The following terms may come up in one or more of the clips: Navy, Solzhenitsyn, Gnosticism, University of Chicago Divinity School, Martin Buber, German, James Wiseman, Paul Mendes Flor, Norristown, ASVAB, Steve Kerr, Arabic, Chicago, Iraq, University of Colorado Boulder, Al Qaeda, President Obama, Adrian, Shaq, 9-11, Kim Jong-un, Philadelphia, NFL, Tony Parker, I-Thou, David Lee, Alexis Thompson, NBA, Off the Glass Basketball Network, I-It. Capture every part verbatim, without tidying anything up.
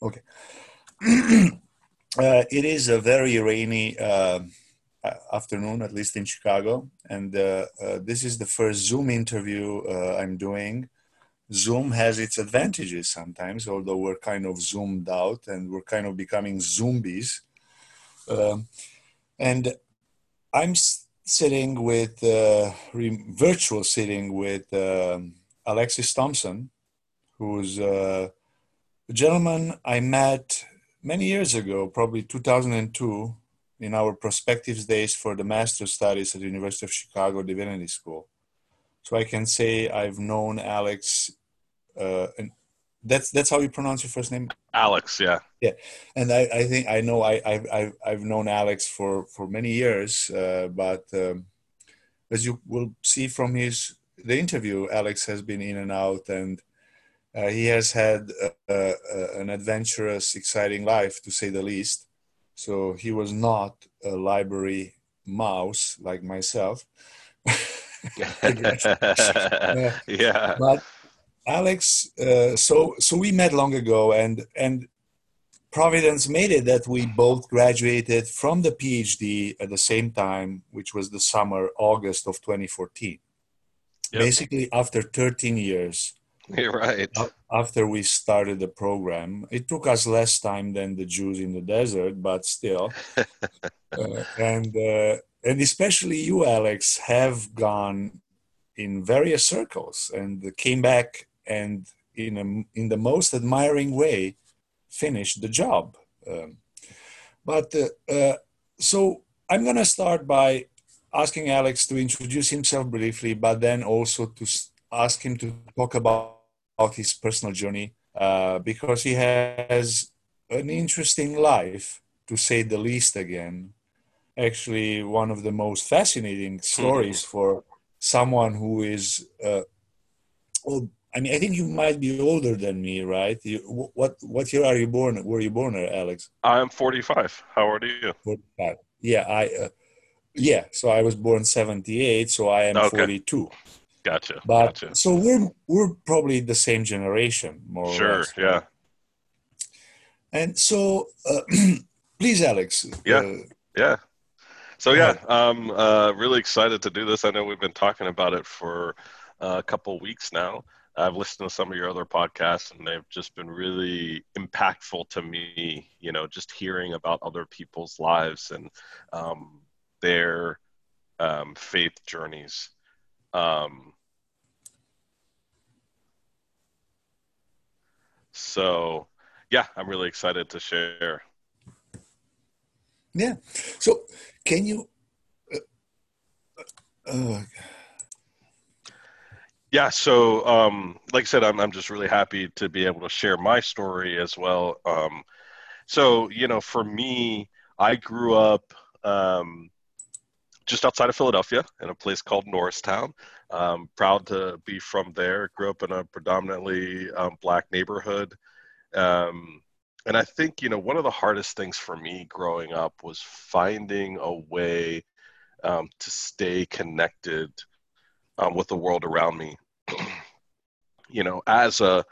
Okay. Uh, it is a very rainy uh, afternoon, at least in Chicago. And uh, uh, this is the first Zoom interview uh, I'm doing. Zoom has its advantages sometimes, although we're kind of zoomed out and we're kind of becoming zombies. Uh, and I'm sitting with, uh, re virtual sitting with uh, Alexis Thompson, who's uh, a gentleman I met many years ago, probably two thousand two, in our Perspectives Days for the Master's Studies at the University of Chicago Divinity School. So I can say I've known Alex, uh, and that's that's how you pronounce your first name? Alex, yeah. Yeah, and I, I think I know I, I've, I've known Alex for, for many years, uh, but um, as you will see from his the interview, Alex has been in and out, and uh, he has had uh, uh, an adventurous, exciting life, to say the least. So he was not a library mouse like myself. uh, yeah. But Alex, uh, so so we met long ago, and and Providence made it that we both graduated from the PhD at the same time, which was the summer, August of twenty fourteen. Yep. Basically, after thirteen years. You're right. After we started the program, it took us less time than the Jews in the desert, but still. uh, and uh, and especially you, Alex, have gone in various circles and came back and in a, in the most admiring way finished the job. Um, but uh, uh, so I'm going to start by asking Alex to introduce himself briefly, but then also to ask him to talk about of his personal journey, uh, because he has an interesting life, to say the least again. Actually, one of the most fascinating stories for someone who is, uh, old. I mean, I think you might be older than me, right? You, what what year are you born? Were you born, Alex? I'm forty-five. How old are you? forty-five. Yeah, I, uh, yeah. So I was born seventy-eight, so I am okay. forty-two. Gotcha. But gotcha. So we're we're probably the same generation, more sure, or less. Sure. Yeah. And so, uh, please, Alex. Yeah. Uh, yeah. So yeah, I'm uh, really excited to do this. I know we've been talking about it for uh, a couple of weeks now. I've listened to some of your other podcasts, and they've just been really impactful to me. You know, just hearing about other people's lives and um, their um, faith journeys. Um, so yeah, I'm really excited to share. Yeah. So can you, uh, uh, yeah. So, um, like I said, I'm, I'm just really happy to be able to share my story as well. Um, so, you know, for me, I grew up, um, just outside of Philadelphia in a place called Norristown. Um, proud to be from there. Grew up in a predominantly um, black neighborhood. Um, and I think, you know, one of the hardest things for me growing up was finding a way um, to stay connected um, with the world around me. You know, as a,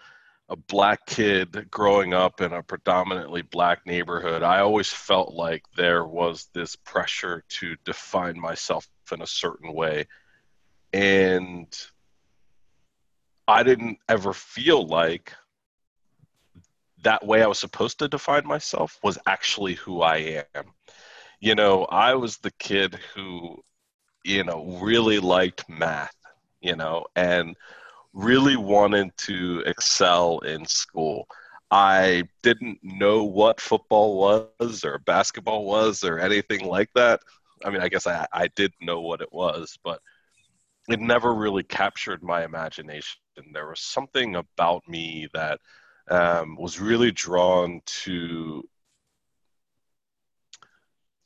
a black kid growing up in a predominantly black neighborhood, I always felt like there was this pressure to define myself in a certain way. And I didn't ever feel like that way I was supposed to define myself was actually who I am. You know, I was the kid who, you know, really liked math, you know, and really wanted to excel in school. I didn't know what football was or basketball was or anything like that. I mean, I guess I, I did know what it was, but it never really captured my imagination. There was something about me that um, was really drawn to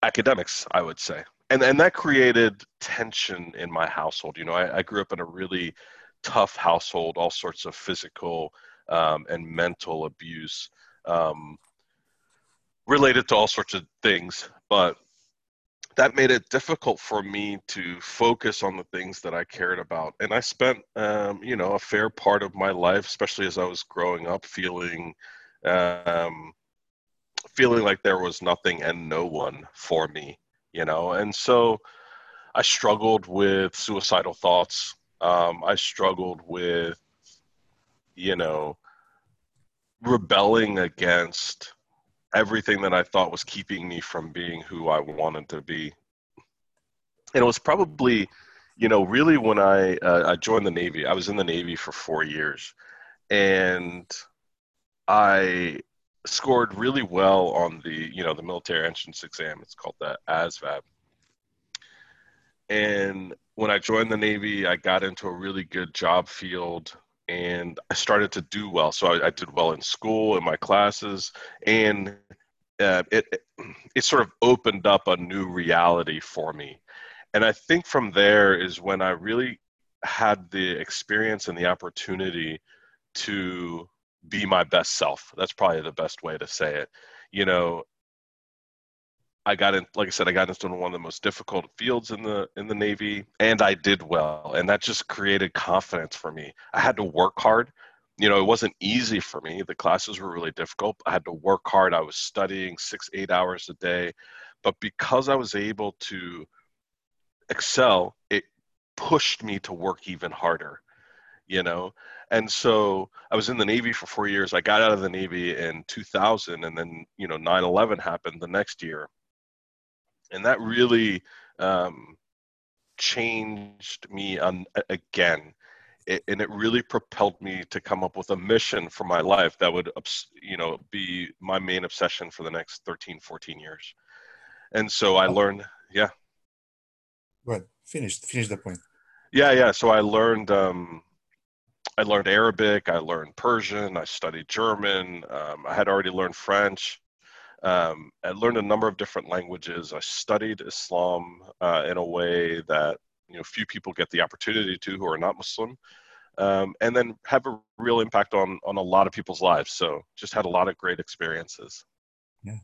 academics, I would say. And, and that created tension in my household. You know, I, I grew up in a really tough household, all sorts of physical um, and mental abuse um, related to all sorts of things. But that made it difficult for me to focus on the things that I cared about. And I spent, um, you know, a fair part of my life, especially as I was growing up, feeling um, feeling like there was nothing and no one for me, you know? And so I struggled with suicidal thoughts. Um, I struggled with, you know, rebelling against everything that I thought was keeping me from being who I wanted to be. And it was probably, you know, really when I, uh, I joined the Navy. I was in the Navy for four years and I scored really well on the, you know, the military entrance exam. It's called the A S V A B. And when I joined the Navy, I got into a really good job field and I started to do well. So I, I did well in school, in my classes, and uh, it, it sort of opened up a new reality for me. And I think from there is when I really had the experience and the opportunity to be my best self. That's probably the best way to say it. You know, I got in, like I said, I got into one of the most difficult fields in the in the Navy, and I did well. And that just created confidence for me. I had to work hard. You know, it wasn't easy for me. The classes were really difficult. I had to work hard. I was studying six, eight hours a day. But because I was able to excel, it pushed me to work even harder, you know? And so I was in the Navy for four years. I got out of the Navy in two thousand, and then, you know, nine eleven happened the next year. And that really um, changed me on, again. It, and it really propelled me to come up with a mission for my life that would, you know, be my main obsession for the next thirteen, fourteen years. And so I learned, yeah. Go ahead. Finish, finish the point. Yeah, yeah. So I learned, um, I learned Arabic. I learned Persian. I studied German. Um, I had already learned French. Um, I learned a number of different languages. I studied Islam uh, in a way that, you know, few people get the opportunity to who are not Muslim, um, and then have a real impact on on a lot of people's lives. So just had a lot of great experiences. Yeah.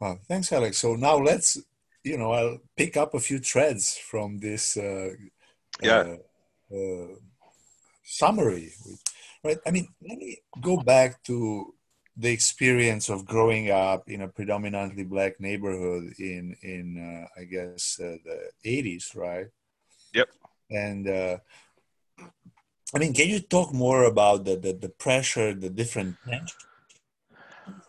Wow. Thanks, Alex. So now let's, you know, I'll pick up a few threads from this uh, yeah. uh, uh, summary. Right. I mean, let me go back to the experience of growing up in a predominantly black neighborhood in, in uh, I guess, uh, the eighties, right? Yep. And, uh, I mean, can you talk more about the, the, the pressure, the different tensions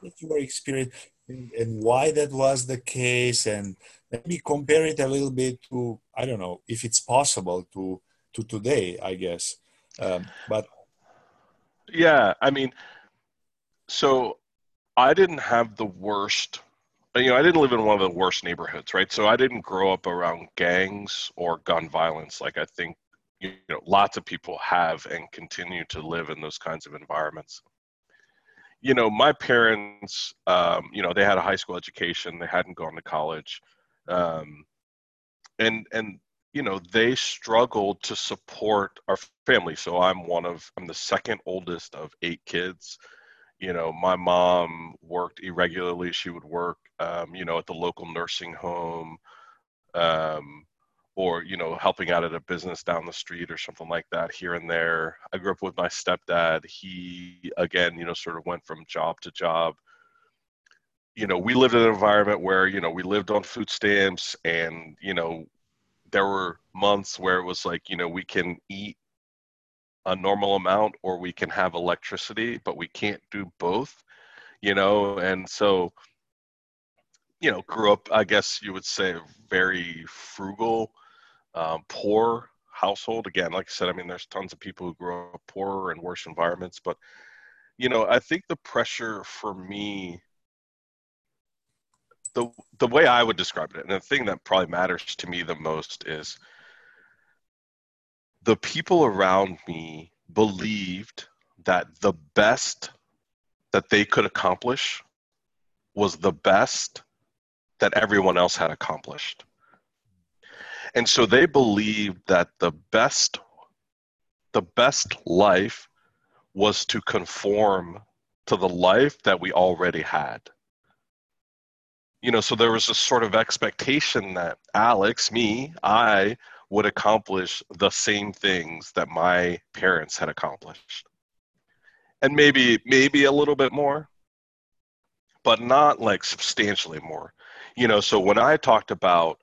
that you were experiencing and why that was the case? And maybe compare it a little bit to, I don't know, if it's possible to, to today, I guess. Um, but yeah, I mean... So I didn't have the worst, you know, I didn't live in one of the worst neighborhoods, right? So I didn't grow up around gangs or gun violence. Like I think, you know, lots of people have and continue to live in those kinds of environments. You know, my parents, um, you know, they had a high school education. They hadn't gone to college. Um, and, and, you know, they struggled to support our family. So I'm one of, I'm the second oldest of eight kids. You know, my mom worked irregularly. She would work, um, you know, at the local nursing home um, or, you know, helping out at a business down the street or something like that here and there. I grew up with my stepdad. He, again, you know, sort of went from job to job. You know, we lived in an environment where, you know, we lived on food stamps and, you know, there were months where it was like, you know, we can eat a normal amount or we can have electricity, but we can't do both, you know? And so, you know, grew up, I guess you would say, very frugal, um, poor household. Again, like I said, I mean, there's tons of people who grow up poorer and worse environments, but, you know, I think the pressure for me, the, the way I would describe it, and the thing that probably matters to me the most is the people around me believed that the best that they could accomplish was the best that everyone else had accomplished. And so they believed that the best, the best life was to conform to the life that we already had. You know, so there was a sort of expectation that Alex, me, I, would accomplish the same things that my parents had accomplished. And maybe, maybe a little bit more, but not like substantially more. You know, so when I talked about,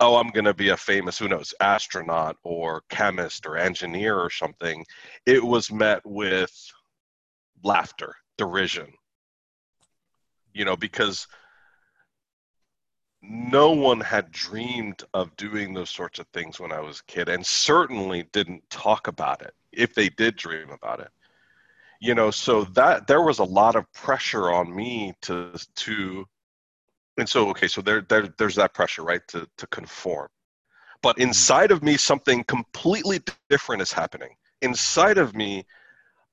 oh, I'm going to be a famous, who knows, astronaut or chemist or engineer or something, it was met with laughter, derision, you know, because no one had dreamed of doing those sorts of things when I was a kid, and certainly didn't talk about it if they did dream about it. You know, so that there was a lot of pressure on me to, to, and so, okay, so there, there there's that pressure, right, to, to conform. But inside of me, something completely different is happening. Inside of me,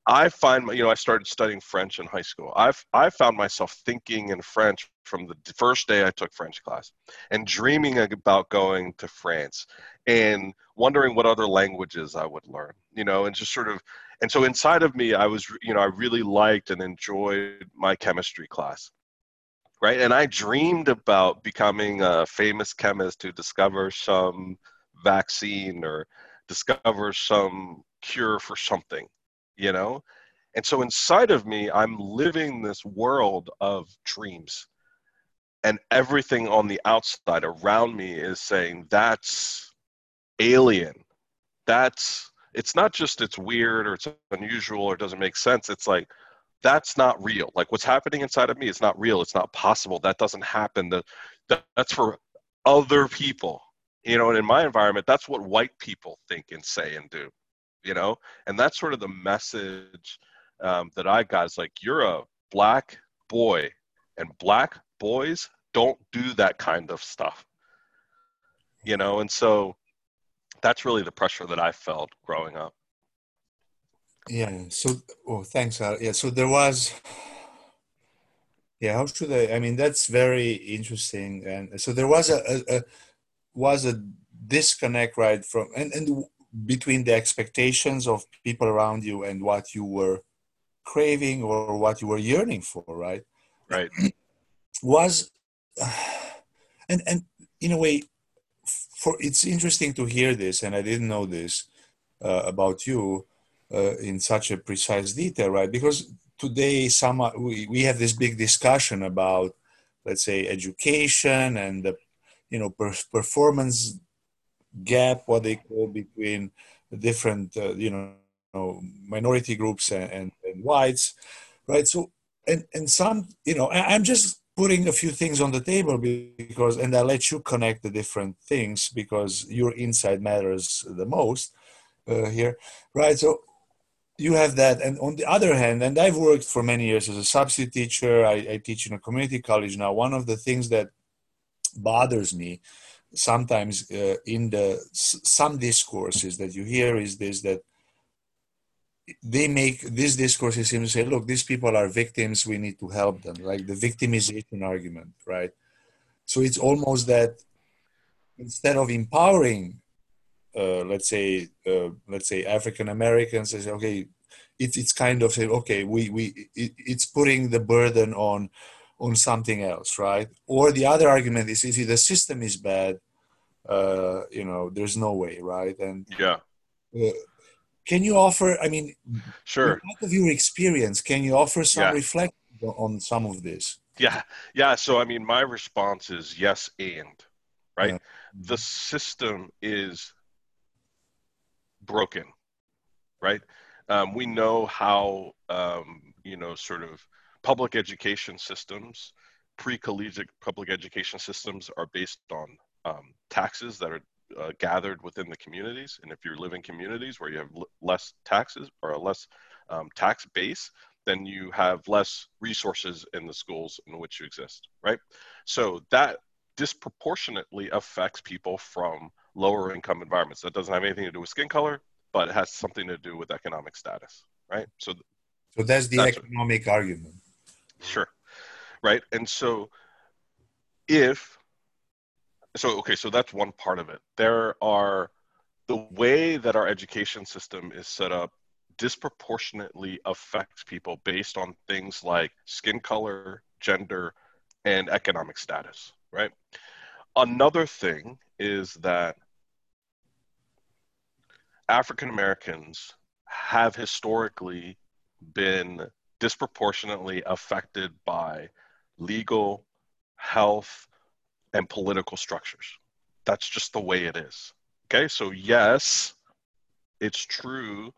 I find, you know, I started studying French in high school. I've, I found myself thinking in French from the first day I took French class, and dreaming about going to France and wondering what other languages I would learn, you know, and just sort of, and so inside of me, I was, you know, I really liked and enjoyed my chemistry class, right? And I dreamed about becoming a famous chemist who discovers some vaccine or discovers some cure for something. You know, and so inside of me, I'm living this world of dreams, and everything on the outside around me is saying that's alien. That's, it's not just it's weird or it's unusual or it doesn't make sense. It's like, that's not real. Like what's happening inside of me is not real. It's not possible. That doesn't happen. That, that that's for other people, you know, and in my environment, that's what white people think and say and do. You know, and that's sort of the message um, that I got is like, you're a black boy, and black boys don't do that kind of stuff, you know? And so that's really the pressure that I felt growing up. Yeah. So, oh, thanks. Al. Yeah. So there was, yeah, how should I, I mean, that's very interesting. And so there was a, a, a was a disconnect, right, from, and, and, between the expectations of people around you and what you were craving or what you were yearning for, right? Right. Was, and, and in a way, for it's interesting to hear this, and I didn't know this uh, about you uh, in such a precise detail, right? Because today some, we, we have this big discussion about, let's say, education and, the, you know, per, performance gap, what they call, between the different, uh, you know, minority groups and, and, and whites, right? So, and, and some, you know, I'm just putting a few things on the table because, and I'll let you connect the different things because your insight matters the most uh, here, right? So you have that. And on the other hand, and I've worked for many years as a substitute teacher, I, I teach in a community college now. One of the things that bothers me sometimes uh, in the some discourses that you hear is this, that they make these discourses seem to say, look, these people are victims, we need to help them, like the victimization argument, right? So it's almost that instead of empowering uh, let's say uh, let's say African Americans, they say, okay, it, it's kind of say, okay, we we it, it's putting the burden on on something else, right? Or the other argument is, if the system is bad, uh, you know, there's no way, right? And yeah, uh, can you offer, I mean, sure, out of your experience, can you offer some yeah. reflection on some of this? Yeah, yeah, so I mean, my response is yes and, right? Yeah. The system is broken, right? Um, we know how, um, you know, sort of, public education systems, pre-collegiate public education systems are based on um, taxes that are uh, gathered within the communities. And if you live in communities where you have l- less taxes or a less um, tax base, then you have less resources in the schools in which you exist, right? So that disproportionately affects people from lower income environments. That doesn't have anything to do with skin color, but it has something to do with economic status, right? So, th- so that's the that's economic right. argument. Sure. Right. And so if, so, okay, so that's one part of it. There are, the way that our education system is set up disproportionately affects people based on things like skin color, gender, and economic status, right? Another thing is that African Americans have historically been disproportionately affected by legal, health, and political structures. That's just the way it is. Okay, so yes, it's true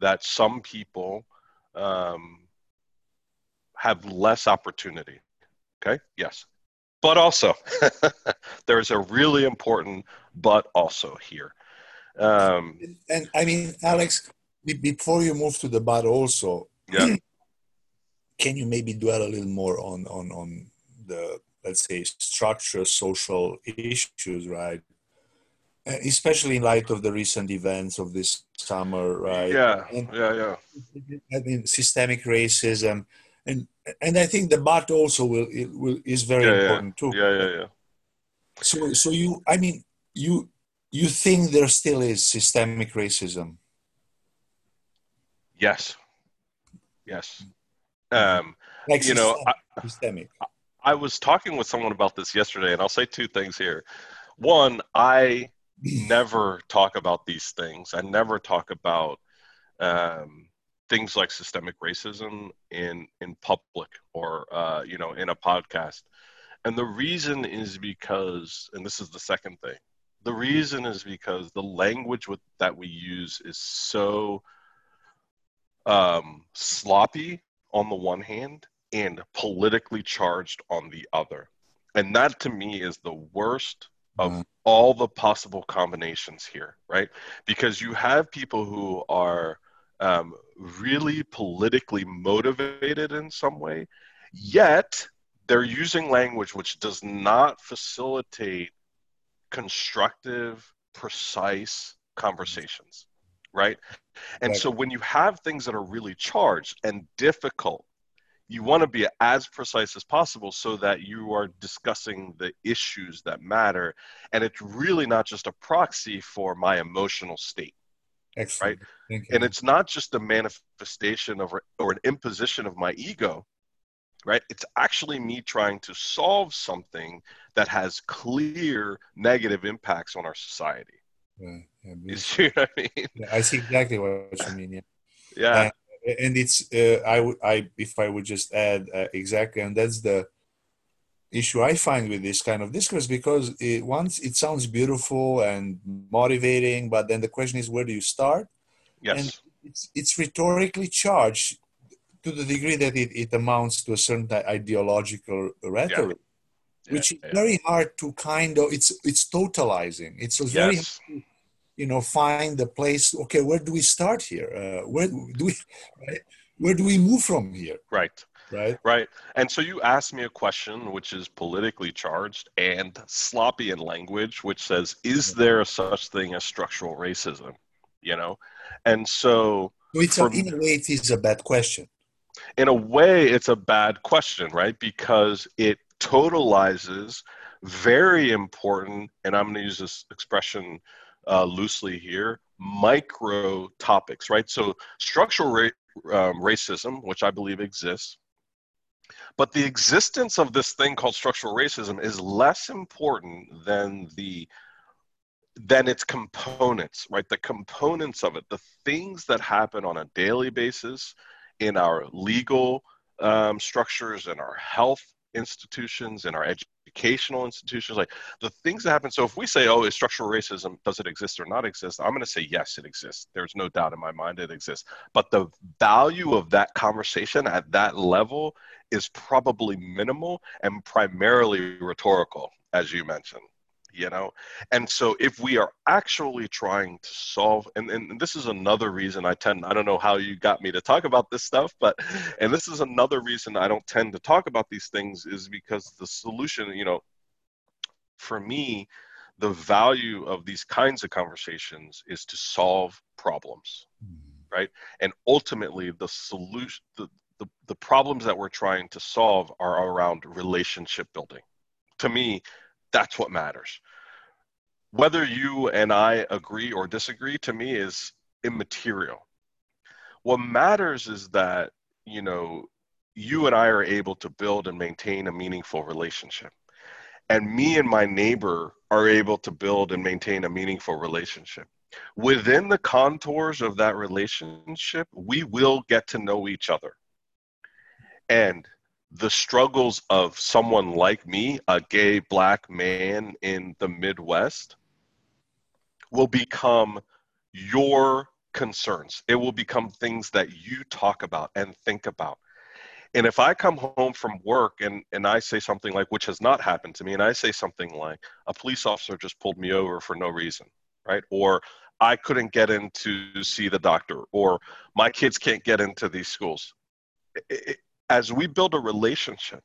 that some people um, have less opportunity. Okay, yes. But also, there's a really important but also here. Um, and I mean, Alex, before you move to the but also, yeah. Can you maybe dwell a little more on, on, on the, let's say, structure, social issues, right? Especially in light of the recent events of this summer, right? Yeah, and, yeah, yeah. I mean, systemic racism. And and I think the but also will, it will is very yeah, important yeah. too. Yeah, yeah, yeah. So so you I mean you you think there still is systemic racism? Yes, yes. Um, like you systemic, know, I, systemic. I was talking with someone about this yesterday, and I'll say two things here. One, I never talk about these things. I never talk about. Um, things like systemic racism in, in public or, uh, you know, in a podcast. And the reason is because, and this is the second thing, the reason is because the language with, that we use is so um, sloppy on the one hand and politically charged on the other. And that to me is the worst of mm. all the possible combinations here, right? Because you have people who are, Um, really politically motivated in some way, yet they're using language which does not facilitate constructive, precise conversations, right? And right. So when you have things that are really charged and difficult, you want to be as precise as possible so that you are discussing the issues that matter. And it's really not just a proxy for my emotional state. Excellent. Right, and it's not just a manifestation of or an imposition of my ego, right? It's actually me trying to solve something that has clear negative impacts on our society. Yeah, yeah, you see what I mean? Yeah, I see exactly what you mean. Yeah, yeah. And, and it's uh, I would I if I would just add uh, exactly, and that's the issue I find with this kind of discourse, because it, once it sounds beautiful and motivating, but then the question is, where do you start? Yes. And it's, it's rhetorically charged to the degree that it, it amounts to a certain ideological rhetoric, yeah. which yeah, is yeah. very hard to kind of, it's it's totalizing. It's very yes. hard to, you know, find the place, okay, where do we start here? Uh, where do we, right? Where do we move from here? Right. Right. Right. And so you asked me a question which is politically charged and sloppy in language, which says, is there such thing as structural racism? You know? And so it's a, in a way it is a bad question. In a way it's a bad question, right? Because it totalizes very important, and I'm going to use this expression uh, loosely here, micro topics, right? So structural ra- um, racism, which I believe exists, but the existence of this thing called structural racism is less important than the than its components, right? The components of it, the things that happen on a daily basis in our legal um, structures, in our health institutions, in our educational institutions, like the things that happen. So if we say, oh, is structural racism, does it exist or not exist? I'm going to say, yes, it exists. There's no doubt in my mind it exists. But the value of that conversation at that level is probably minimal and primarily rhetorical, as you mentioned, you know? And so if we are actually trying to solve, and, and this is another reason I tend, I don't know how you got me to talk about this stuff, but, and this is another reason I don't tend to talk about these things is because the solution, you know, for me, the value of these kinds of conversations is to solve problems, right? And ultimately the solution, the, The, the problems that we're trying to solve are around relationship building. To me, that's what matters. Whether you and I agree or disagree, to me, is immaterial. What matters is that, you know, you and I are able to build and maintain a meaningful relationship. And me and my neighbor are able to build and maintain a meaningful relationship. Within the contours of that relationship, we will get to know each other. And the struggles of someone like me, a gay black man in the Midwest, will become your concerns. It will become things that you talk about and think about. And if I come home from work and, and I say something like, which has not happened to me, and I say something like, a police officer just pulled me over for no reason, right? Or I couldn't get in to see the doctor, or my kids can't get into these schools. It, it, as we build a relationship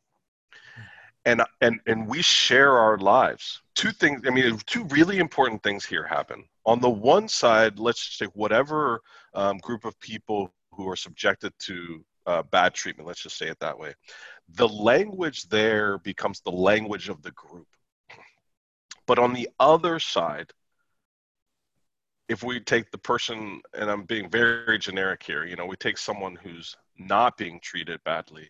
and, and, and we share our lives, two things, I mean, two really important things here happen. On the one side, let's say whatever um, group of people who are subjected to Uh, bad treatment, let's just say it that way. The language there becomes the language of the group. But on the other side, if we take the person, and I'm being very generic here, you know, we take someone who's not being treated badly.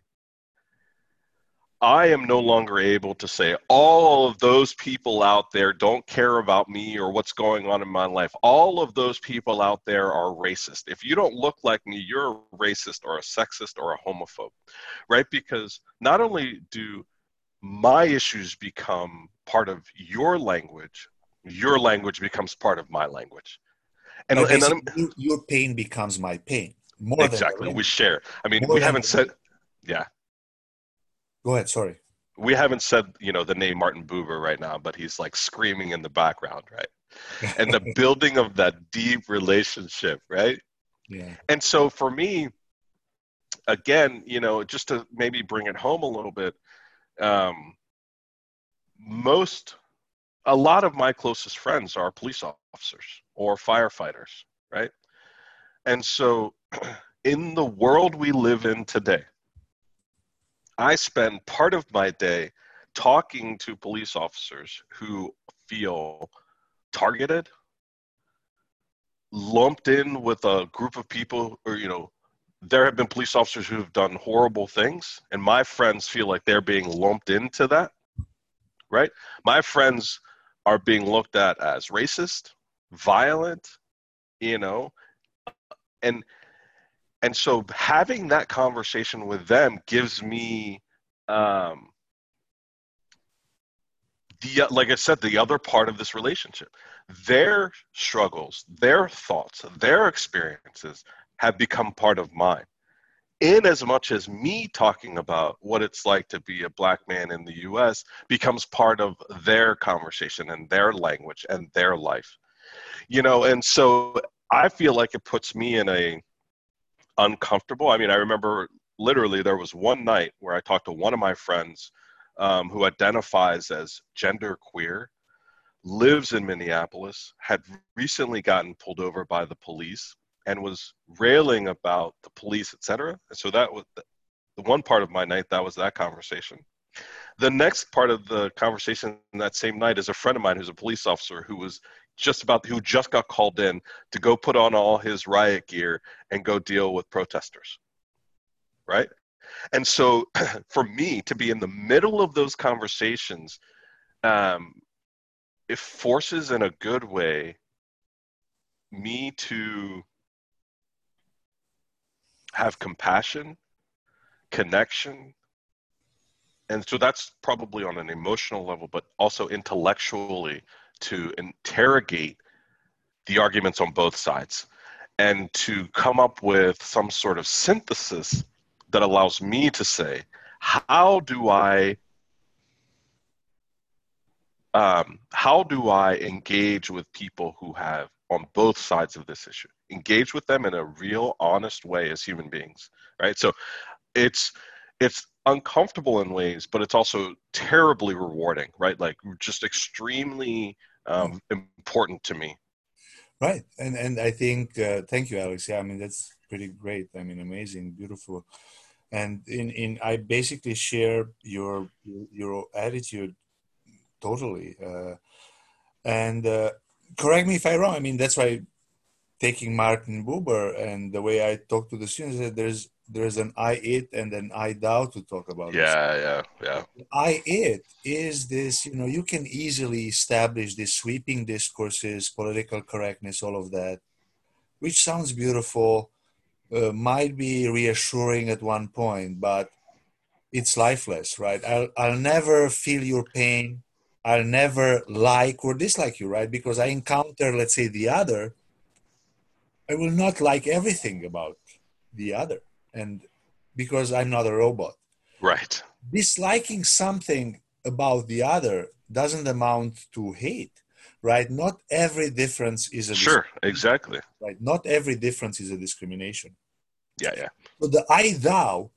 I am no longer able to say, all of those people out there don't care about me or what's going on in my life. All of those people out there are racist. If you don't look like me, you're a racist or a sexist or a homophobe, right? Because not only do my issues become part of your language, your language becomes part of my language. And, okay, and so you, your pain becomes my pain. More exactly, than we share. I mean, More we haven't said, yeah. Go ahead, sorry. We haven't said, you know, the name Martin Buber right now, but he's like screaming in the background, right? And the building of that deep relationship, right? Yeah. And so for me, again, you know, just to maybe bring it home a little bit, um, most, a lot of my closest friends are police officers or firefighters, right? And so in the world we live in today, I spend part of my day talking to police officers who feel targeted, lumped in with a group of people, or, you know, there have been police officers who have done horrible things, and my friends feel like they're being lumped into that, right? My friends are being looked at as racist, violent, you know, and And so having that conversation with them gives me, um, the, like I said, the other part of this relationship. Their struggles, their thoughts, their experiences have become part of mine. In as much as me talking about what it's like to be a black man in the U S becomes part of their conversation and their language and their life. You know, and so I feel like it puts me in a uncomfortable. I mean, I remember literally there was one night where I talked to one of my friends um, who identifies as genderqueer, lives in Minneapolis, had recently gotten pulled over by the police and was railing about the police, et cetera. So that was the, the one part of my night, that was that conversation. The next part of the conversation that same night is a friend of mine who's a police officer who was just about, who just got called in to go put on all his riot gear and go deal with protesters, right? And so for me to be in the middle of those conversations, um, it forces in a good way me to have compassion, connection. And so that's probably on an emotional level, but also intellectually to interrogate the arguments on both sides and to come up with some sort of synthesis that allows me to say, how do I, um, how do I engage with people who have on both sides of this issue, engage with them in a real honest way as human beings, right? So it's, it's, uncomfortable in ways, but it's also terribly rewarding, right? Like just extremely um, important to me. Right. And and I think, uh, thank you, Alex. Yeah, I mean, that's pretty great. I mean, amazing, beautiful. And in, in I basically share your, your attitude totally. Uh, and uh, correct me if I'm wrong. I mean, that's why taking Martin Buber and the way I talk to the students, that there's there's an I-It and an I-Thou to talk about. Yeah, this. yeah, yeah. I-It is this, you know, you can easily establish these sweeping discourses, political correctness, all of that, which sounds beautiful, uh, might be reassuring at one point, but it's lifeless, right? I'll, I'll never feel your pain. I'll never like or dislike you, right? Because I encounter, let's say, the other. I will not like everything about the other, and because I'm not a robot. Right. Disliking something about the other doesn't amount to hate, right? Not every difference is a discrimination. Sure, exactly. Right. Not every difference is a discrimination. Yeah, yeah. But the I-Thou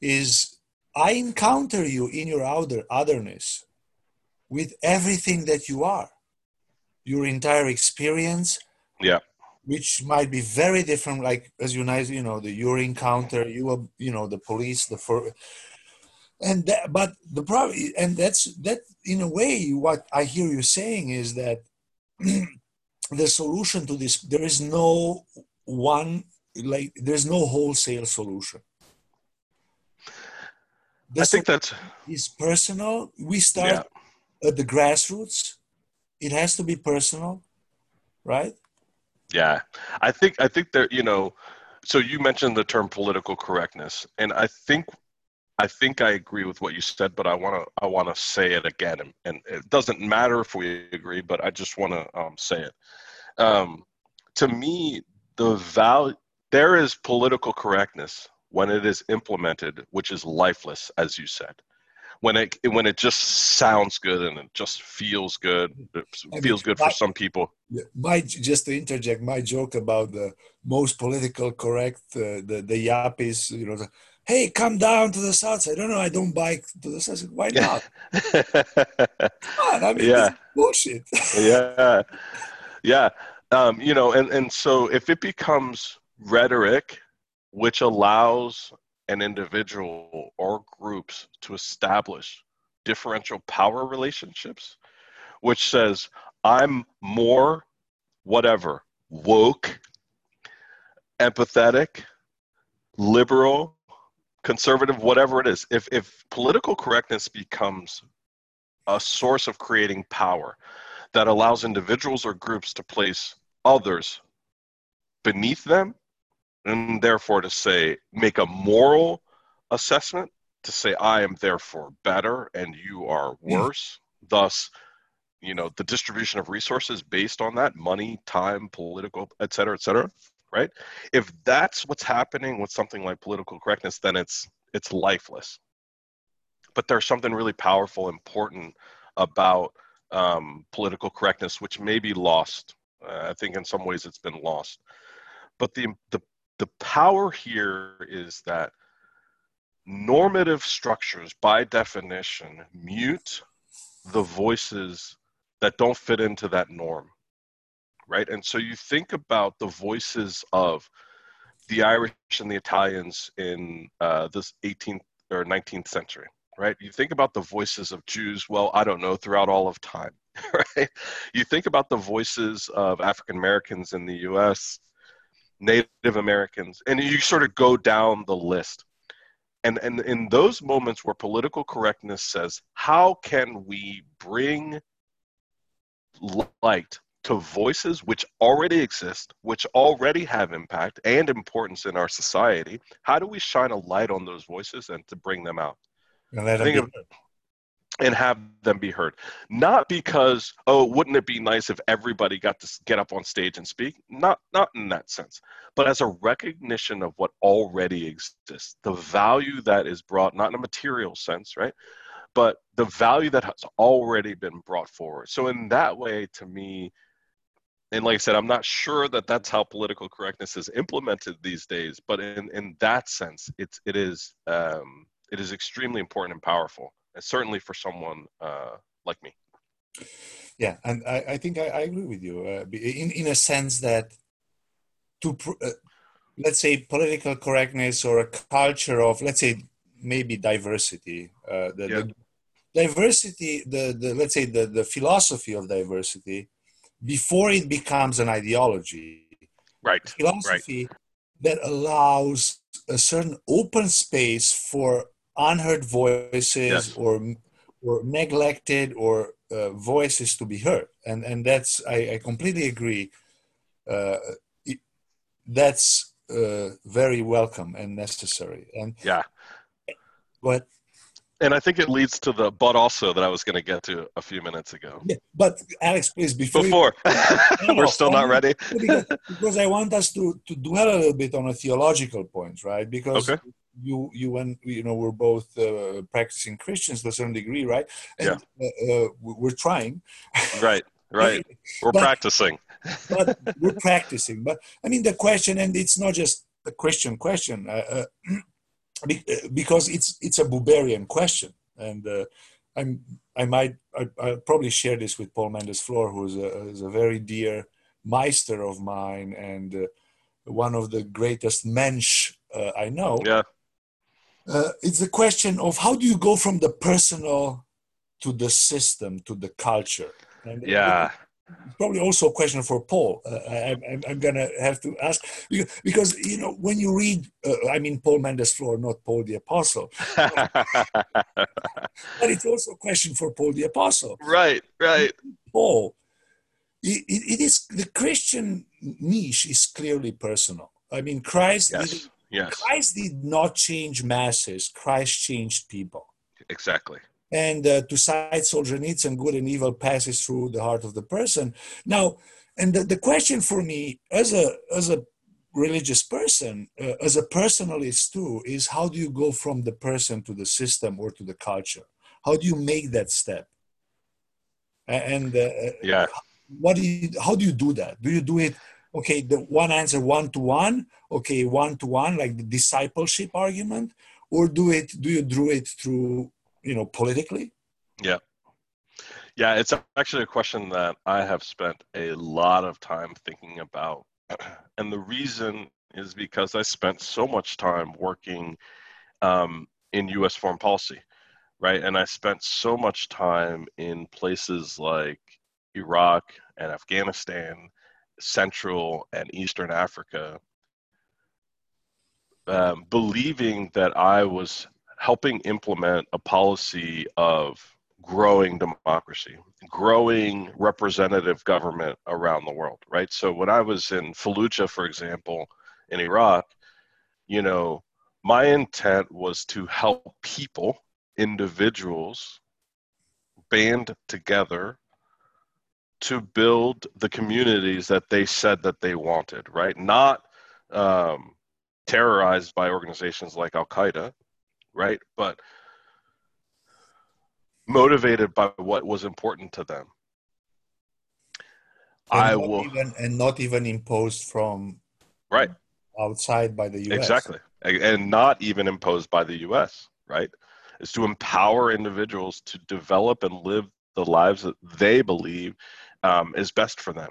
is I encounter you in your outer otherness with everything that you are, your entire experience. Yeah. Which might be very different, like as you you know, the your encounter, you are, you know, the police, the fur, and that, but the problem, and that's that in a way what I hear you saying is that the solution to this, there is no one, like there's no wholesale solution. The I think that's is personal. We start yeah. at the grassroots. It has to be personal, right? Yeah, I think I think that, you know, so you mentioned the term political correctness, and I think I think I agree with what you said, but I want to I want to say it again, and, and it doesn't matter if we agree, but I just want to um, say it. Um, to me, the value there is political correctness when it is implemented, which is lifeless, as you said, when it when it just sounds good and it just feels good, it feels I mean, good for my, some people. My just to interject, my joke about the most political correct, uh, the the yappies, you know, the, hey, come down to the south side. No, no, I don't bike to the south side. Why not? Come on, I mean, yeah. This is bullshit. yeah, yeah, um, you know, and and so if it becomes rhetoric, which allows an individual or groups to establish differential power relationships, which says, I'm more whatever, woke, empathetic, liberal, conservative, whatever it is. If, if political correctness becomes a source of creating power that allows individuals or groups to place others beneath them, and therefore to say, make a moral assessment, to say, I am therefore better and you are worse. Mm. Thus, you know, the distribution of resources based on that, money, time, political, et cetera, et cetera, right? If that's what's happening with something like political correctness, then it's it's lifeless. But there's something really powerful, important about um, political correctness, which may be lost. Uh, I think in some ways it's been lost. But the the The power here is that normative structures, by definition, mute the voices that don't fit into that norm, right? And so you think about the voices of the Irish and the Italians in uh, this eighteenth or nineteenth century, right? You think about the voices of Jews, well, I don't know, throughout all of time, right? You think about the voices of African Americans in the U S, Native Americans, and you sort of go down the list. And, and in those moments where political correctness says, how can we bring light to voices which already exist, which already have impact and importance in our society? How do we shine a light on those voices and to bring them out? And let them and have them be heard. Not because, oh, wouldn't it be nice if everybody got to get up on stage and speak? Not, not in that sense, but as a recognition of what already exists, the value that is brought, not in a material sense, right? But the value that has already been brought forward. So in that way, to me, and like I said, I'm not sure that that's how political correctness is implemented these days, but in, in that sense, it's, it is, um, it is extremely important and powerful. Certainly for someone uh, like me. Yeah, and I, I think I, I agree with you uh, in, in a sense that to, pr- uh, let's say, political correctness or a culture of, let's say, maybe diversity. Uh, the, yeah. the diversity, the, the let's say, the, the philosophy of diversity, before it becomes an ideology. Right, philosophy right. that allows a certain open space for unheard voices yes. or or neglected or uh, voices to be heard, and and that's I, I completely agree. Uh, it, that's uh, very welcome and necessary. And yeah, go ahead. And I think it leads to the but also that I was going to get to a few minutes ago. Yeah, but Alex, please, before... Before. You, We're still not ready. because, because I want us to, to dwell a little bit on a theological point, right? Because okay. you you and, you know, we're both uh, practicing Christians to a certain degree, right? And, yeah. Uh, uh, we're trying. Right, right. We're but, practicing. but we're practicing. But, I mean, the question, and it's not just a Christian question, uh, uh, because it's it's a Buberian question, and uh, I'm I might I I'll probably share this with Paul Mendes Flor, who is a, is a very dear Meister of mine and uh, one of the greatest mensch uh, I know. Yeah, uh, it's the question of how do you go from the personal to the system to the culture. And yeah, it's probably also a question for Paul. Uh, I, I'm, I'm going to have to ask because, because, you know, when you read, uh, I mean, Paul Mendes Flor, not Paul the Apostle. But it's also a question for Paul the Apostle. Right, right. Paul, it, it, it is, the Christian niche is clearly personal. I mean, Christ, yes, did, yes. Christ did not change masses. Christ changed people. Exactly. And uh, to cite Solzhenitsyn, good and evil passes through the heart of the person. Now, and the, the question for me, as a as a religious person, uh, as a personalist too, is how do you go from the person to the system or to the culture? How do you make that step? And uh, yeah, what do you, how do you do that? Do you do it? Okay, the one answer one to one. Okay, one to one, like the discipleship argument, or do it? Do you do it through? You know, politically? Yeah. Yeah, it's actually a question that I have spent a lot of time thinking about. And the reason is because I spent so much time working um, in U S foreign policy, right? And I spent so much time in places like Iraq and Afghanistan, Central and Eastern Africa, um, believing that I was helping implement a policy of growing democracy, growing representative government around the world, right? So when I was in Fallujah, for example, in Iraq, you know, my intent was to help people, individuals, band together to build the communities that they said that they wanted, right? Not um, terrorized by organizations like Al Qaeda, right? But motivated by what was important to them. And I will even, and not even imposed from right outside by the U S. Exactly, and not even imposed by the U S. Right? It's to empower individuals to develop and live the lives that they believe um, is best for them.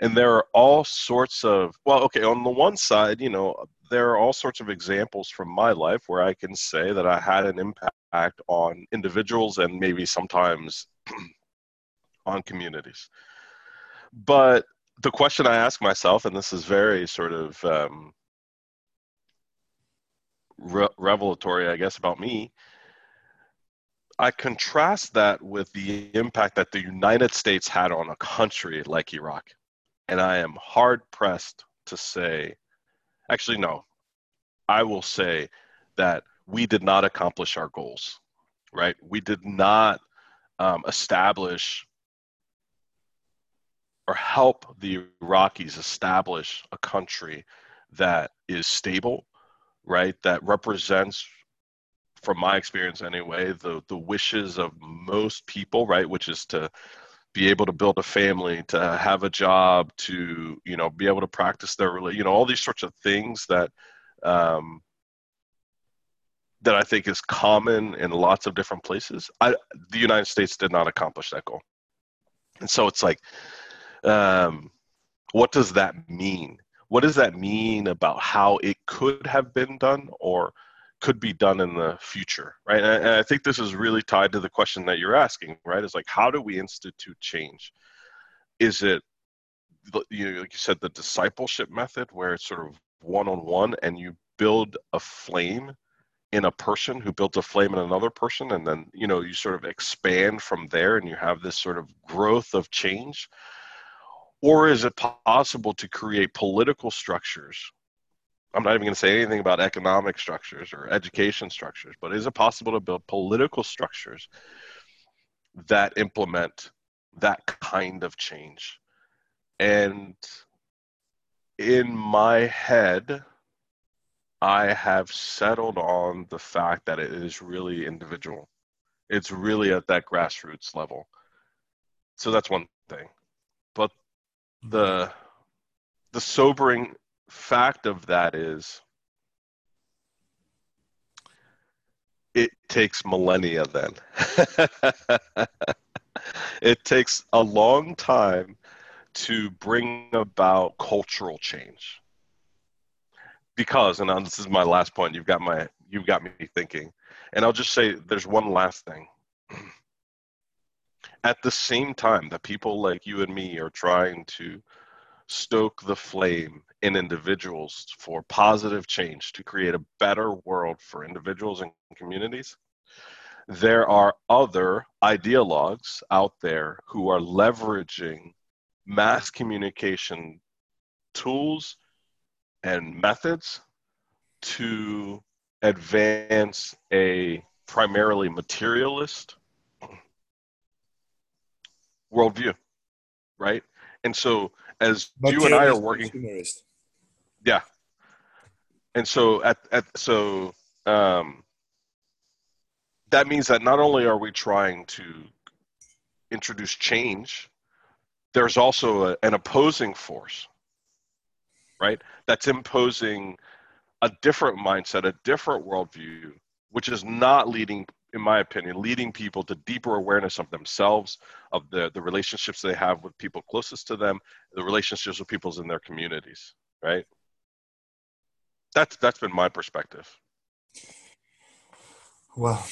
And there are all sorts of, well, okay, on the one side, you know, there are all sorts of examples from my life where I can say that I had an impact on individuals and maybe sometimes on communities. But the question I ask myself, and this is very sort of um, re- revelatory, I guess, about me, I contrast that with the impact that the United States had on a country like Iraq. And I am hard-pressed to say, actually, no, I will say that we did not accomplish our goals, right? We did not um, establish or help the Iraqis establish a country that is stable, right? That represents, from my experience anyway, the, the wishes of most people, right? Which is to be able to build a family, to have a job, to, you know, be able to practice their, you know, all these sorts of things that, um, that I think is common in lots of different places. I, the United States did not accomplish that goal. And so it's like, um, what does that mean? What does that mean about how it could have been done or could be done in the future, right? And I, and I think this is really tied to the question that you're asking, right? It's like, how do we institute change? Is it, you know, like you said, the discipleship method where it's sort of one-on-one and you build a flame in a person who builds a flame in another person, and then, you know, you sort of expand from there and you have this sort of growth of change? Or is it possible to create political structures I'm not even going to say anything about economic structures or education structures, but is it possible to build political structures that implement that kind of change? And in my head, I have settled on the fact that it is really individual. It's really at that grassroots level. So that's one thing. But the the sobering fact of that is it takes millennia then. It takes a long time to bring about cultural change. Because, and this is my last point, you've got my, you've got me thinking. And I'll just say there's one last thing. At the same time that people like you and me are trying to stoke the flame in individuals for positive change to create a better world for individuals and communities, there are other ideologues out there who are leveraging mass communication tools and methods to advance a primarily materialist worldview, right? And so as you and I are working, yeah. And so at, at so um, that means that not only are we trying to introduce change, there's also a, an opposing force, right? That's imposing a different mindset, a different worldview, which is not leading, in my opinion, leading people to deeper awareness of themselves, of the, the relationships they have with people closest to them, the relationships with people in their communities, right? That's, that's been my perspective. Well,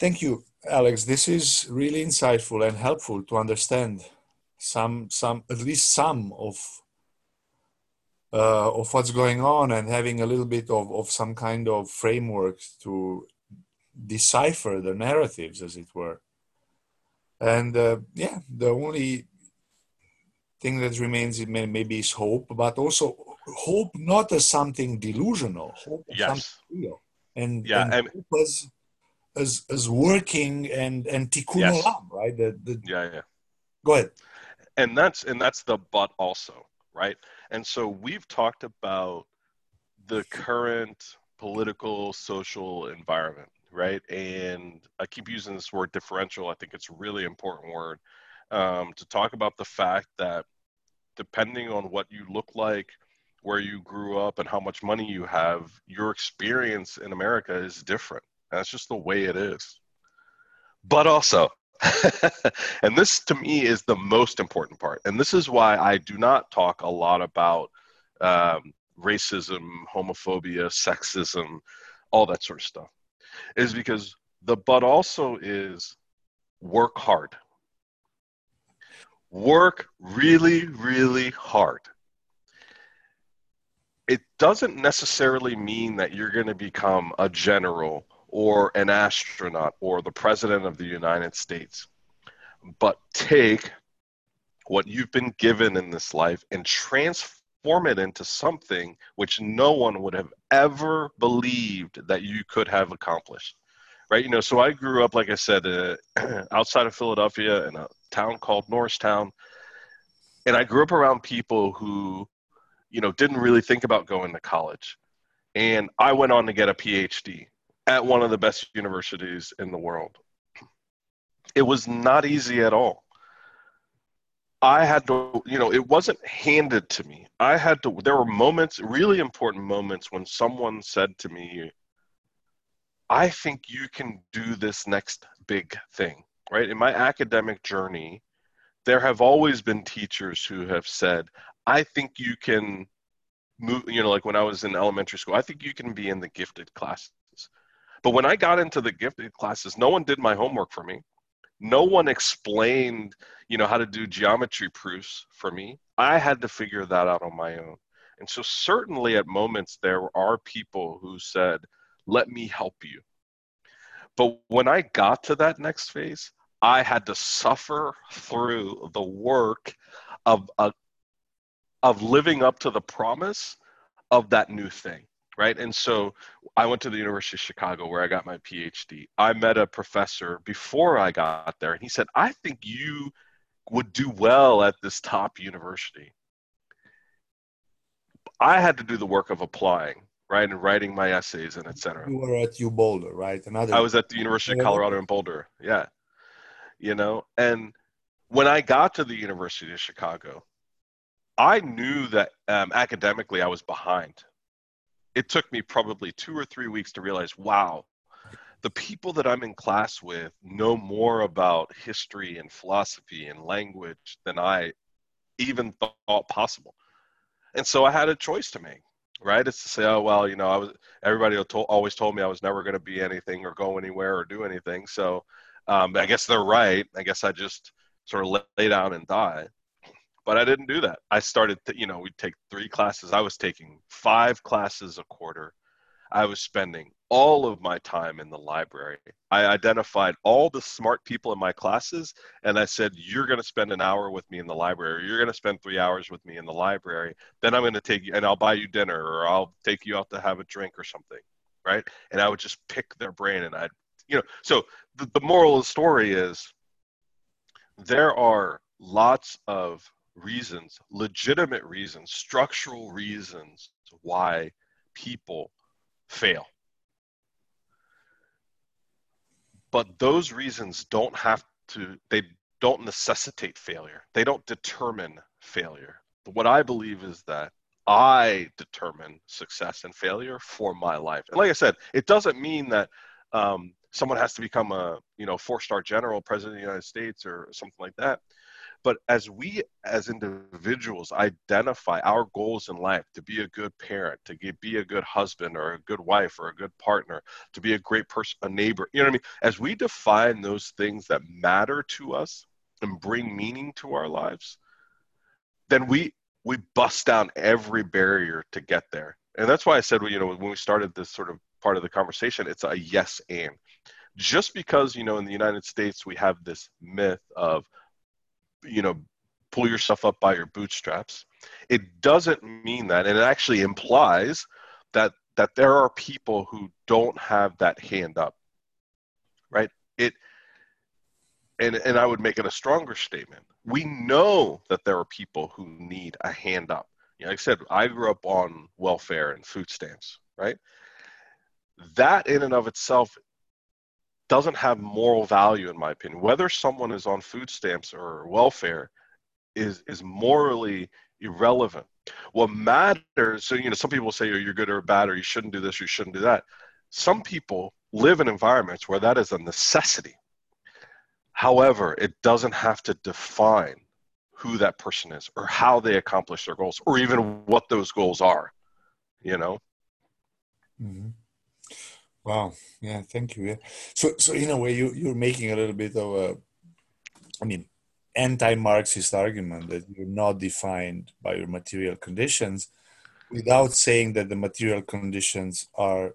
thank you, Alex. This is really insightful and helpful to understand some, some, at least some of Uh, of what's going on, and having a little bit of, of some kind of framework to decipher the narratives, as it were. And uh, yeah, the only thing that remains it may, maybe is hope, but also hope not as something delusional, hope as yes. something real. And, yeah, and I mean, hope as, as, as working and, and tikkun yes. olam, right? The, the, yeah, yeah. Go ahead. And that's, and that's the but also, right? And so we've talked about the current political, social environment, right? And I keep using this word differential. I think it's a really important word um, to talk about the fact that depending on what you look like, where you grew up, and how much money you have, your experience in America is different. And that's just the way it is. But also, and this to me is the most important part. And this is why I do not talk a lot about um, racism, homophobia, sexism, all that sort of stuff, is because the but also is work hard. Work really, really hard. It doesn't necessarily mean that you're going to become a general or an astronaut, or the president of the United States. But take what you've been given in this life and transform it into something which no one would have ever believed that you could have accomplished, right? You know, so I grew up, like I said, uh, outside of Philadelphia in a town called Norristown. And I grew up around people who, you know, didn't really think about going to college. And I went on to get a PhD at one of the best universities in the world. It was not easy at all. I had to, you know, it wasn't handed to me. I had to, there were moments, really important moments, when someone said to me, I think you can do this next big thing, right? In my academic journey, there have always been teachers who have said, I think you can move, you know, like when I was in elementary school, I think you can be in the gifted class. But when I got into the gifted classes, no one did my homework for me. No one explained, you know, how to do geometry proofs for me. I had to figure that out on my own. And so certainly at moments there are people who said, let me help you. But when I got to that next phase, I had to suffer through the work of a, of living up to the promise of that new thing, right? And so I went to the University of Chicago where I got my PhD. I met a professor before I got there, and he said, I think you would do well at this top university. I had to do the work of applying, right, and writing my essays and et cetera. You were at U Boulder, right? Another. I was at the University of Colorado in Boulder, yeah. You know, and when I got to the University of Chicago, I knew that um, academically I was behind. It took me probably two or three weeks to realize, wow, the people that I'm in class with know more about history and philosophy and language than I even thought possible. And so I had a choice to make, right? It's to say, oh, well, you know, I was, everybody always told me I was never going to be anything or go anywhere or do anything. So um, I guess they're right. I guess I just sort of lay down and die. But I didn't do that. I started, to, you know, we'd take three classes. I was taking five classes a quarter. I was spending all of my time in the library. I identified all the smart people in my classes, and I said, you're going to spend an hour with me in the library. You're going to spend three hours with me in the library. Then I'm going to take you, and I'll buy you dinner, or I'll take you out to have a drink or something, right? And I would just pick their brain, and I'd, you know. So the, the moral of the story is there are lots of reasons, legitimate reasons, structural reasons why people fail. But those reasons don't have to, they don't necessitate failure. They don't determine failure. What I believe is that I determine success and failure for my life. And like I said, it doesn't mean that um, someone has to become a, you know, four-star general, president of the United States or something like that. But as we, as individuals, identify our goals in life to be a good parent, to get, be a good husband or a good wife or a good partner, to be a great person, a neighbor, you know what I mean? As we define those things that matter to us and bring meaning to our lives, then we, we bust down every barrier to get there. And that's why I said, well, you know, when we started this sort of part of the conversation, it's a yes and. Just because, you know, in the United States, we have this myth of, you know, pull yourself up by your bootstraps. It doesn't mean that. And it actually implies that, that there are people who don't have that hand up, right? It, and, and I would make it a stronger statement. We know that there are people who need a hand up. You know, like I said, I grew up on welfare and food stamps, right? That in and of itself doesn't have moral value, in my opinion. Whether someone is on food stamps or welfare is, is morally irrelevant. What matters, so, you know, some people say, oh, you're good or bad, or you shouldn't do this, or you shouldn't do that. Some people live in environments where that is a necessity. However, it doesn't have to define who that person is or how they accomplish their goals or even what those goals are, you know? Mm-hmm. Wow. Yeah. Thank you. Yeah. So, so in a way, you, you're making a little bit of a, I mean, anti-Marxist argument that you're not defined by your material conditions without saying that the material conditions are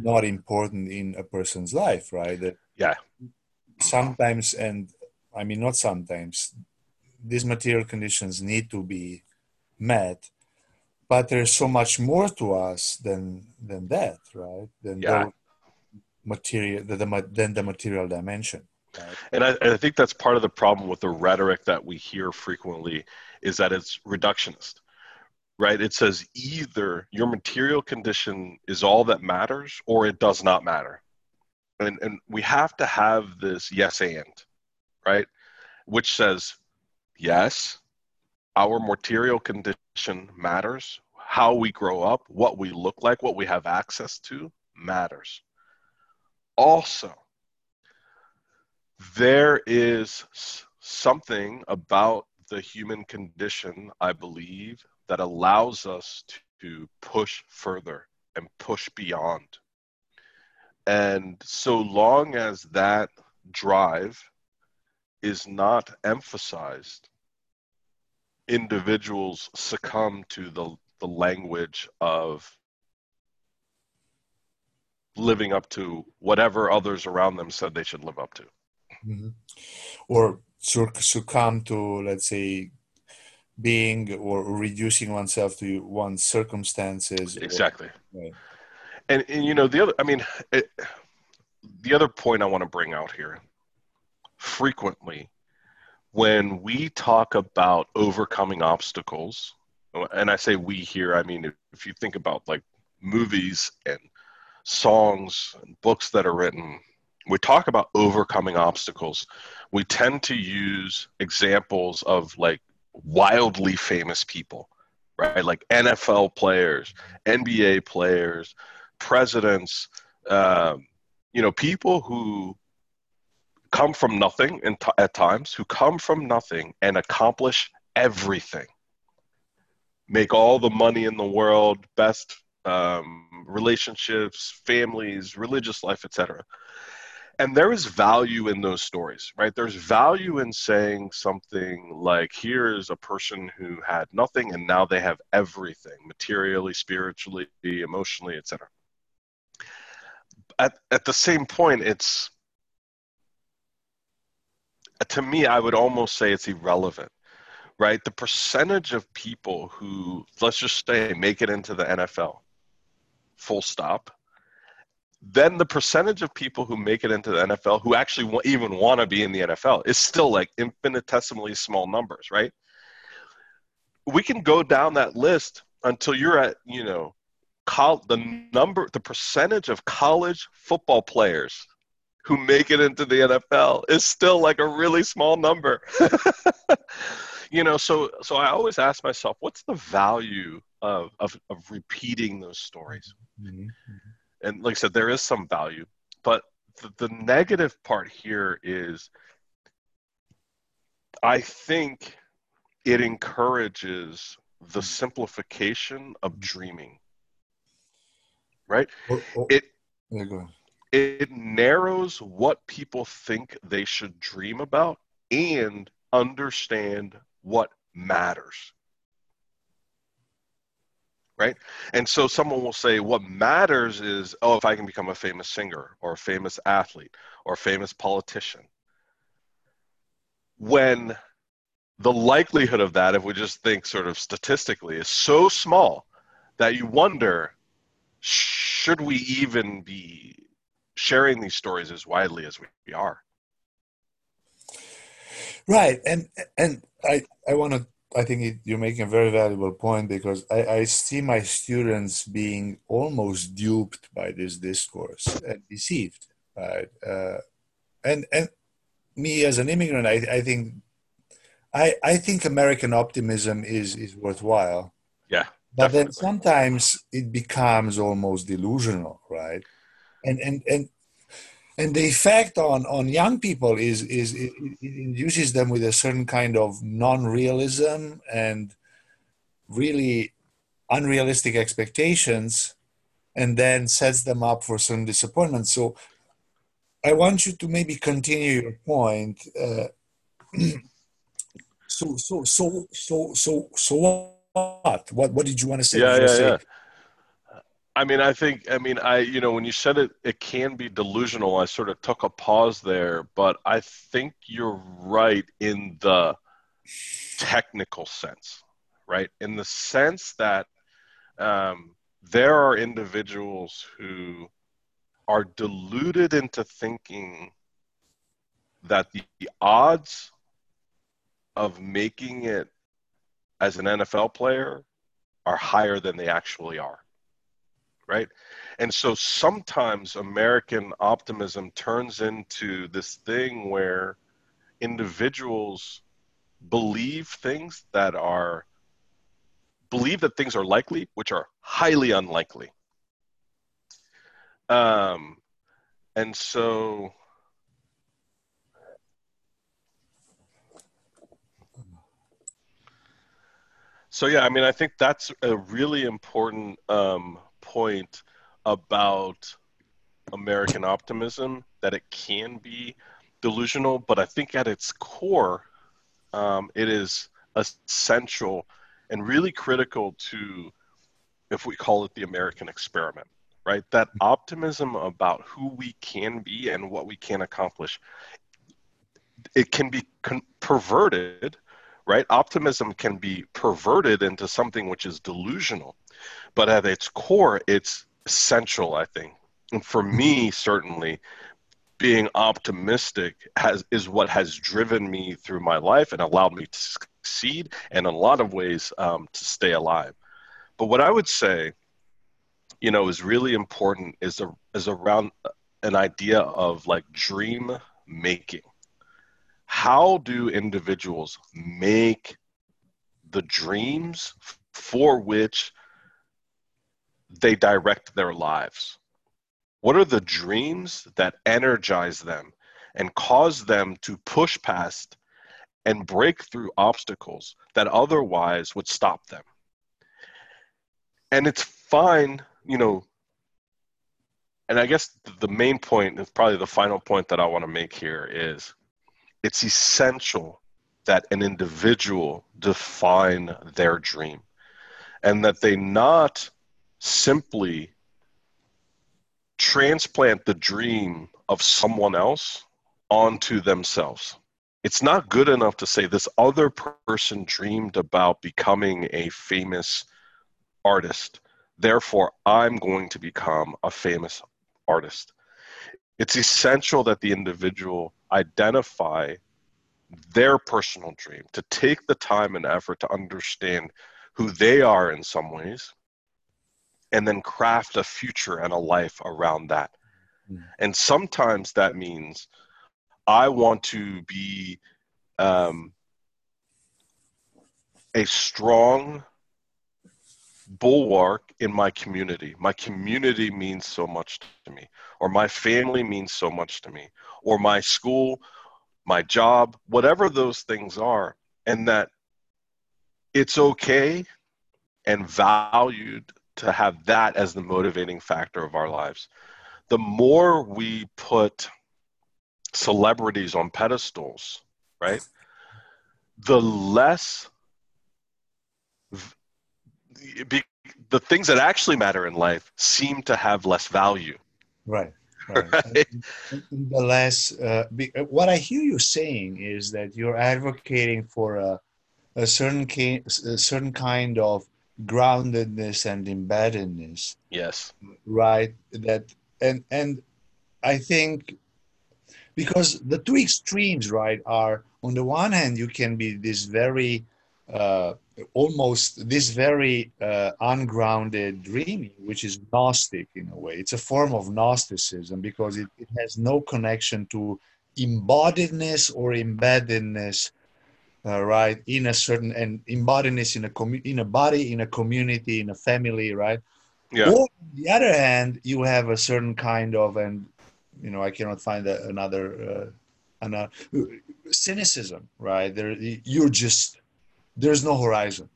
not important in a person's life, right? That yeah. Sometimes, and I mean, not sometimes, these material conditions need to be met. But there's so much more to us than than that, right? Than yeah. the material, the, the, than the material dimension. Right? And I, I think that's part of the problem with the rhetoric that we hear frequently is that it's reductionist, right? It says either your material condition is all that matters, or it does not matter. And and we have to have this yes and, right? Which says yes. Our material condition matters. How we grow up, what we look like, what we have access to matters. Also, there is something about the human condition, I believe, that allows us to push further and push beyond. And so long as that drive is not emphasized, individuals succumb to the, the language of living up to whatever others around them said they should live up to. Mm-hmm. Or succumb to, let's say, being or reducing oneself to one's circumstances. Exactly. Or, right. And, and, you know, the other, I mean, it, the other point I want to bring out here, frequently, when we talk about overcoming obstacles, and I say we here, I mean, if, if you think about like movies and songs and books that are written, we talk about overcoming obstacles. We tend to use examples of like wildly famous people, right? Like N F L players, N B A players, presidents, um, you know, people who come from nothing and t- at times, who come from nothing and accomplish everything. Make all the money in the world, best um, relationships, families, religious life, et cetera. And there is value in those stories, right? There's value in saying something like, here's a person who had nothing and now they have everything, materially, spiritually, emotionally, et cetera. At, at the same point, it's, to me, I would almost say it's irrelevant, right? The percentage of people who, let's just say, make it into the N F L, full stop, then the percentage of people who make it into the N F L who actually w- even want to be in the N F L is still like infinitesimally small numbers, right? We can go down that list until you're at, you know, col- the number, the percentage of college football players who make it into the N F L is still like a really small number. You know, so so I always ask myself, what's the value of of, of repeating those stories? Mm-hmm. Mm-hmm. And like I said, there is some value, but the, the negative part here is I think it encourages the simplification of dreaming, right? Oh, oh. It, it narrows what people think they should dream about and understand what matters. Right? And so someone will say, what matters is, oh, if I can become a famous singer or a famous athlete or a famous politician. When the likelihood of that, if we just think sort of statistically, is so small that you wonder, should we even be sharing these stories as widely as we are? Right. And, and I, I want to, I think it, you're making a very valuable point, because I, I see my students being almost duped by this discourse and deceived. Right? Uh, and and me as an immigrant, I, I think I I think American optimism is, is worthwhile. Yeah, but definitely. Then sometimes it becomes almost delusional, right? And and and. And the effect on, on young people is, is it, it induces them with a certain kind of non-realism and really unrealistic expectations, and then sets them up for some disappointment. So I want you to maybe continue your point. Uh, so, so, so, so, so, so what? What, what did you want to say? Yeah, yeah, say? yeah. I mean, I think, I mean, I, you know, when you said it, it can be delusional, I sort of took a pause there, but I think you're right in the technical sense, right? In the sense that um, there are individuals who are deluded into thinking that the, the odds of making it as an N F L player are higher than they actually are. Right? And so sometimes American optimism turns into this thing where individuals believe things that are, believe that things are likely, which are highly unlikely. Um, and so so yeah, I mean, I think that's a really important um point about American optimism, that it can be delusional, but I think at its core, um, it is essential and really critical to, if we call it the American experiment, right? That optimism about who we can be and what we can accomplish, it can be con- perverted, right? Optimism can be perverted into something which is delusional, but at its core, it's essential, I think. And for me, certainly, being optimistic has is what has driven me through my life and allowed me to succeed, and in a lot of ways, um, to stay alive. But what I would say, you know, is really important is a, is around an idea of like dream making. How do individuals make the dreams for which they direct their lives? What are the dreams that energize them and cause them to push past and break through obstacles that otherwise would stop them? And it's fine, you know, and I guess the main point is probably the final point that I want to make here is it's essential that an individual define their dream and that they not simply transplant the dream of someone else onto themselves. It's not good enough to say this other person dreamed about becoming a famous artist, therefore I'm going to become a famous artist. It's essential that the individual identify their personal dream, to take the time and effort to understand who they are in some ways, and then craft a future and a life around that. Mm. And sometimes that means I want to be um, a strong bulwark in my community. My community means so much to me, or my family means so much to me, or my school, my job, whatever those things are, and that it's okay and valued to have that as the motivating factor of our lives. The more we put celebrities on pedestals, right, the less Be, the things that actually matter in life seem to have less value. Right. right. right? The less, uh, be, what I hear you saying is that you're advocating for a, a certain ki- a certain kind of groundedness and embeddedness. Yes. Right. That and and I think because the two extremes, right, are on the one hand you can be this very uh, almost this very uh, ungrounded dreaming, which is Gnostic in a way. It's a form of Gnosticism because it, it has no connection to embodiedness or embeddedness, uh, right? In a certain, and embodiedness in a commu- in a body, in a community, in a family, right? Yeah. Or on the other hand, you have a certain kind of, and you know, I cannot find a, another, uh, another cynicism, right? There, you're just there's no horizon.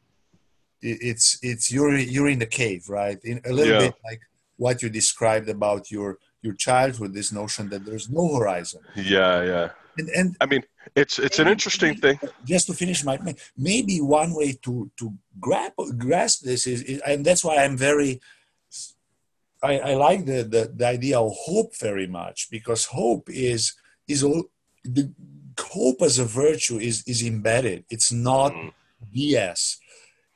It's it's you're you're in the cave, right? In a little yeah. bit like what you described about your your childhood, this notion that there's no horizon. Yeah, yeah. And and I mean, it's it's maybe, an interesting maybe, thing. Just to finish my maybe one way to to grab grasp this is, is and that's why I'm very I, I like the, the the idea of hope very much, because hope is is all the hope as a virtue is is embedded. It's not. Mm. B S.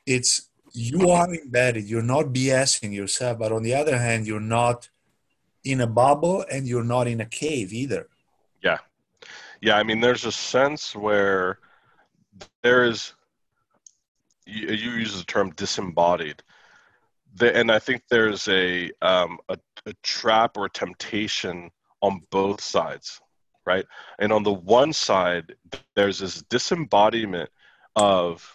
It's you are embedded. You're not BSing yourself, but on the other hand, you're not in a bubble and you're not in a cave either. Yeah. Yeah. I mean, there's a sense where there is, you, you use the term disembodied. The, and I think there's a, um, a, a trap or a temptation on both sides, right? And on the one side, there's this disembodiment of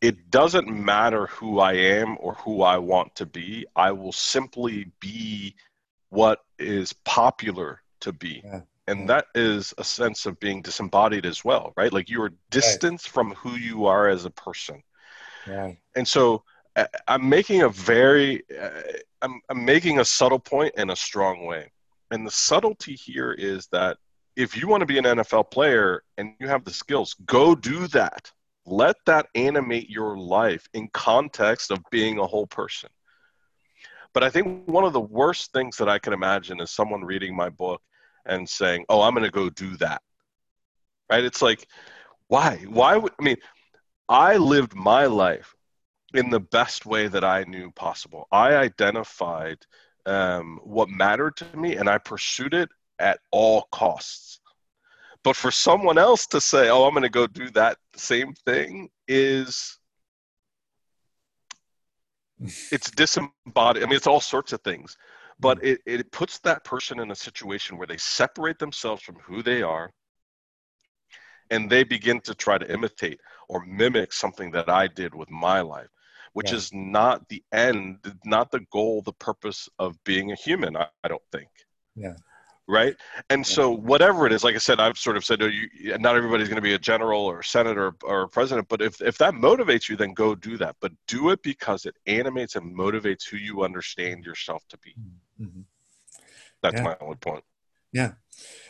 it doesn't matter who I am or who I want to be. I will simply be what is popular to be. Yeah. And yeah. that is a sense of being disembodied as well, right? Like you are distanced right. from who you are as a person. Yeah. And so I'm making a very, I'm, I'm making a subtle point in a strong way. And the subtlety here is that if you want to be an N F L player and you have the skills, go do that. Let that animate your life in context of being a whole person. But I think one of the worst things that I can imagine is someone reading my book and saying, oh, I'm going to go do that. Right? It's like, Why? Why would, I mean, I lived my life in the best way that I knew possible. I identified um, what mattered to me, and I pursued it at all costs. But for someone else to say, oh, I'm going to go do that same thing is, it's disembodied. I mean, it's all sorts of things. But it, it puts that person in a situation where they separate themselves from who they are, and they begin to try to imitate or mimic something that I did with my life, which yeah. is not the end, not the goal, the purpose of being a human, I, I don't think. Yeah. Right? And yeah. so whatever it is, like I said, I've sort of said, oh, you, not everybody's going to be a general or a senator or a president, but if, if that motivates you, then go do that. But do it because it animates and motivates who you understand yourself to be. Mm-hmm. That's yeah. my only point. Yeah.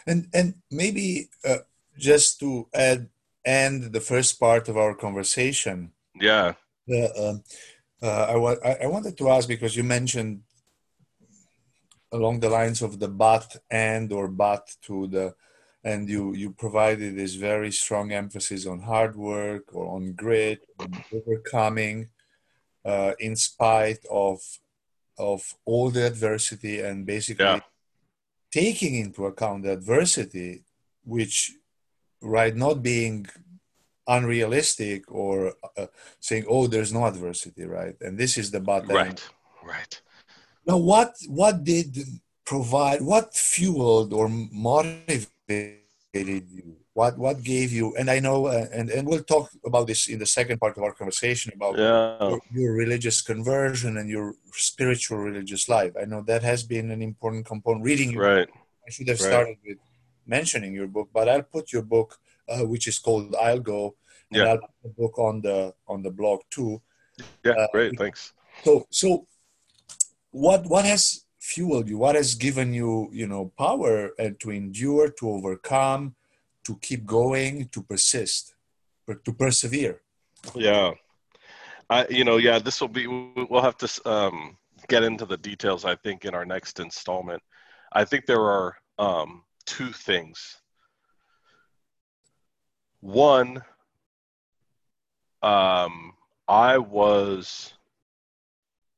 And, and maybe... Uh, Just to add, end the first part of our conversation. Yeah. Uh, uh, uh, I, wa- I wanted to ask, because you mentioned along the lines of the but and or but to the, and you, you provided this very strong emphasis on hard work or on grit, on overcoming uh, in spite of, of all the adversity, and basically yeah. taking into account the adversity, which... Right, not being unrealistic or uh, saying, "Oh, there's no adversity," right? And this is the bottom. Right, right. Now, what what did provide? What fueled or motivated you? What what gave you? And I know, uh, and and we'll talk about this in the second part of our conversation about yeah. your, your religious conversion and your spiritual religious life. I know that has been an important component. Reading your right. book. I should have right. started with. Mentioning your book, but I'll put your book, uh, which is called "I'll Go," and yeah. I'll put the book on the on the blog too. Yeah, uh, great, thanks. So, so what what has fueled you? What has given you, you know, power and to endure, to overcome, to keep going, to persist, to persevere? Yeah, I, you know, yeah, this will be. We'll have to um, get into the details, I think, in our next installment. I think there are. Um, Two things. One, um, I was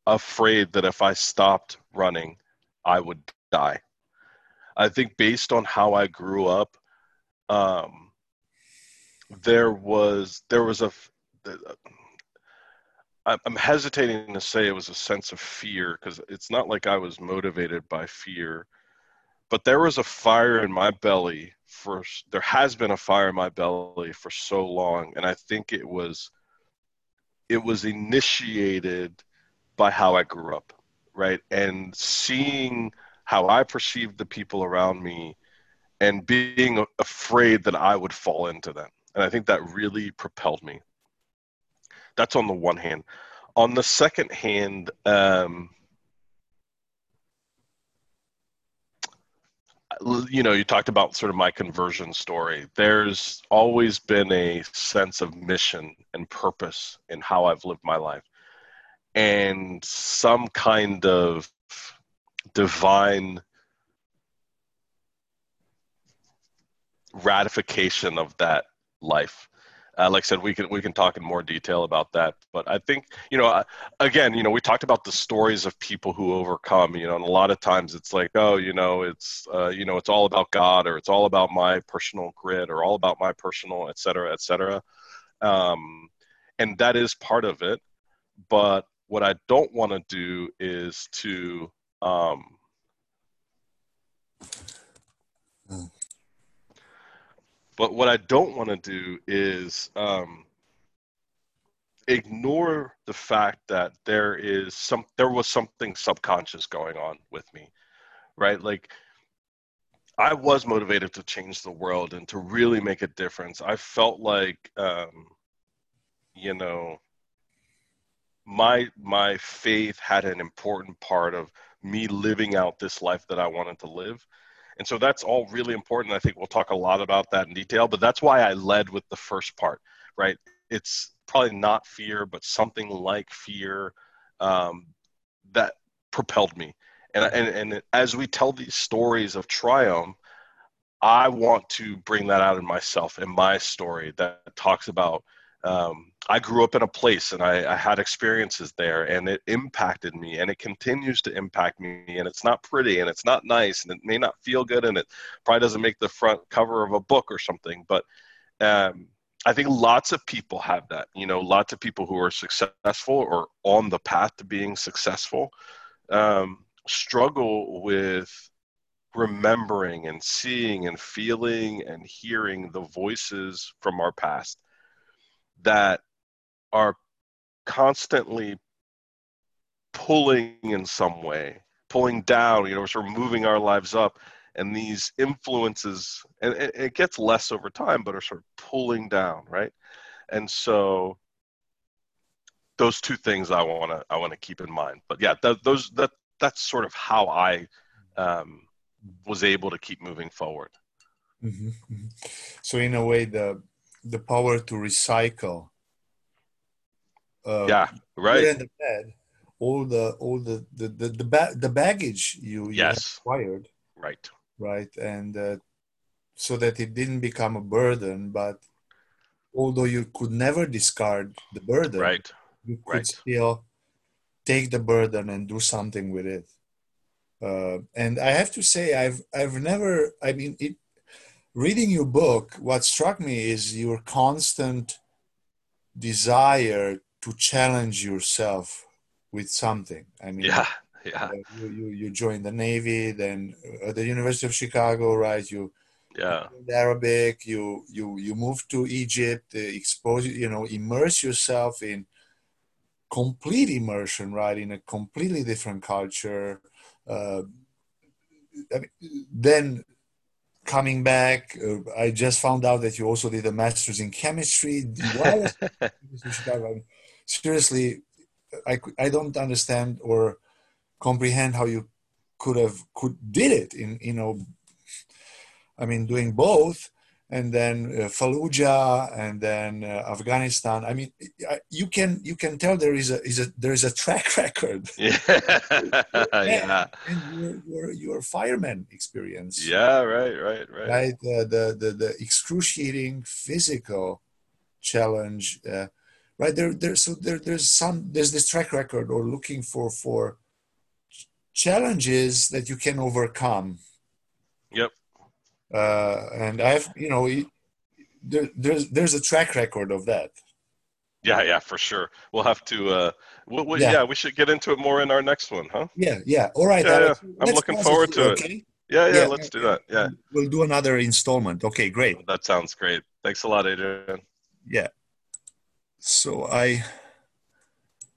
afraid that if I stopped running, I would die. I think based on how I grew up, um, there was there was a. I'm hesitating to say it was a sense of fear, because it's not like I was motivated by fear. But there was a fire in my belly for, there has been a fire in my belly for so long. And I think it was, it was initiated by how I grew up, right? And seeing how I perceived the people around me and being afraid that I would fall into them. And I think that really propelled me. That's on the one hand. On the second hand, um, you know, you talked about sort of my conversion story. There's always been a sense of mission and purpose in how I've lived my life, and some kind of divine ratification of that life. Uh, like I said, we can we can talk in more detail about that. But I think, you know, again, you know, we talked about the stories of people who overcome, you know, and a lot of times it's like, oh, you know, it's, uh, you know, it's all about God, or it's all about my personal grit, or all about my personal, et cetera, et cetera. Um, and that is part of it. But what I don't want to do is to um, mm. But what I don't want to do is um, ignore the fact that there is some, there was something subconscious going on with me, right? Like, I was motivated to change the world and to really make a difference. I felt like, um, you know, my my faith had an important part of me living out this life that I wanted to live. And so that's all really important. I think we'll talk a lot about that in detail, but that's why I led with the first part, right? It's probably not fear, but something like fear um, that propelled me. And, and and as we tell these stories of triumph, I want to bring that out in myself, in my story that talks about, um, I grew up in a place and I, I had experiences there, and it impacted me, and it continues to impact me, and it's not pretty, and it's not nice, and it may not feel good, and it probably doesn't make the front cover of a book or something. But um, I think lots of people have that, you know, lots of people who are successful or on the path to being successful um, struggle with remembering and seeing and feeling and hearing the voices from our past that are constantly pulling in some way, pulling down, you know, sort of moving our lives up. And these influences, and it gets less over time, but are sort of pulling down, right? And so those two things I want to I want to keep in mind. But yeah, th- those that that's sort of how I um, was able to keep moving forward. Mm-hmm. Mm-hmm. So in a way, the the power to recycle. Uh, yeah. Right. You're in the bed, all the all the the the the, ba- the baggage you, you yes. acquired. Right. Right. And uh, so that it didn't become a burden, but although you could never discard the burden, right. you could right. still take the burden and do something with it. Uh, and I have to say, I've, I've never, I mean, it, reading your book, what struck me is your constant desire to challenge yourself with something. I mean, yeah. Yeah. Uh, you, you you joined the Navy, then uh, the University of Chicago, right? You yeah. You Arabic. You you you moved to Egypt. Uh, expose you know immerse yourself in complete immersion, right? In a completely different culture. Uh, I mean, then coming back, uh, I just found out that you also did a master's in chemistry. Why was Chicago? I mean, seriously, I I don't understand or comprehend how you could have could did it in you know I mean doing both, and then uh, Fallujah, and then uh, Afghanistan. I mean you can you can tell there is a is a there is a track record. Yeah, yeah. And your, your your fireman experience. Yeah, right, right, right. Right, uh, the the the excruciating physical challenge. Uh, right there, there. So there, there's some there's this track record or looking for for. challenges that you can overcome. Yep. Uh, and I've, you know, there, there's there's a track record of that. Yeah, yeah, for sure. We'll have to, uh, we'll, we'll, yeah. yeah, we should get into it more in our next one, huh? Yeah, yeah. All right. Yeah, Alex, yeah. I'm looking forward to it. Okay? Yeah, yeah, yeah, let's do that. Yeah. We'll do another installment. Okay, great. That sounds great. Thanks a lot, Adrian. Yeah. So I...